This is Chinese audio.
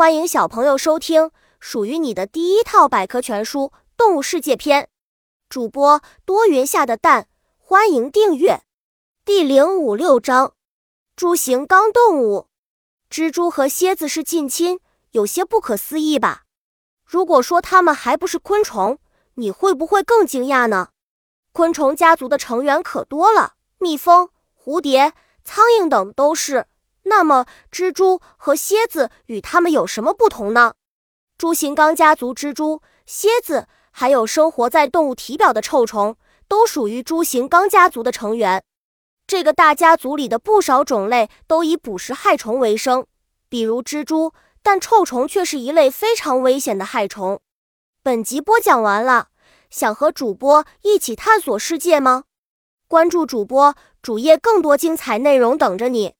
欢迎小朋友收听属于你的第一套百科全书《动物世界篇》，主播多云下的蛋，欢迎订阅。第056章：蛛形纲动物。蜘蛛和蝎子是近亲，有些不可思议吧？如果说它们还不是昆虫，你会不会更惊讶呢？昆虫家族的成员可多了，蜜蜂、蝴蝶、苍蝇等都是。那么蜘蛛和蝎子与它们有什么不同呢？蛛形纲家族蜘蛛、蝎子还有生活在动物体表的臭虫都属于蛛形纲家族的成员。这个大家族里的不少种类都以捕食害虫为生，比如蜘蛛，但臭虫却是一类非常危险的害虫。本集播讲完了，想和主播一起探索世界吗？关注主播，主页更多精彩内容等着你。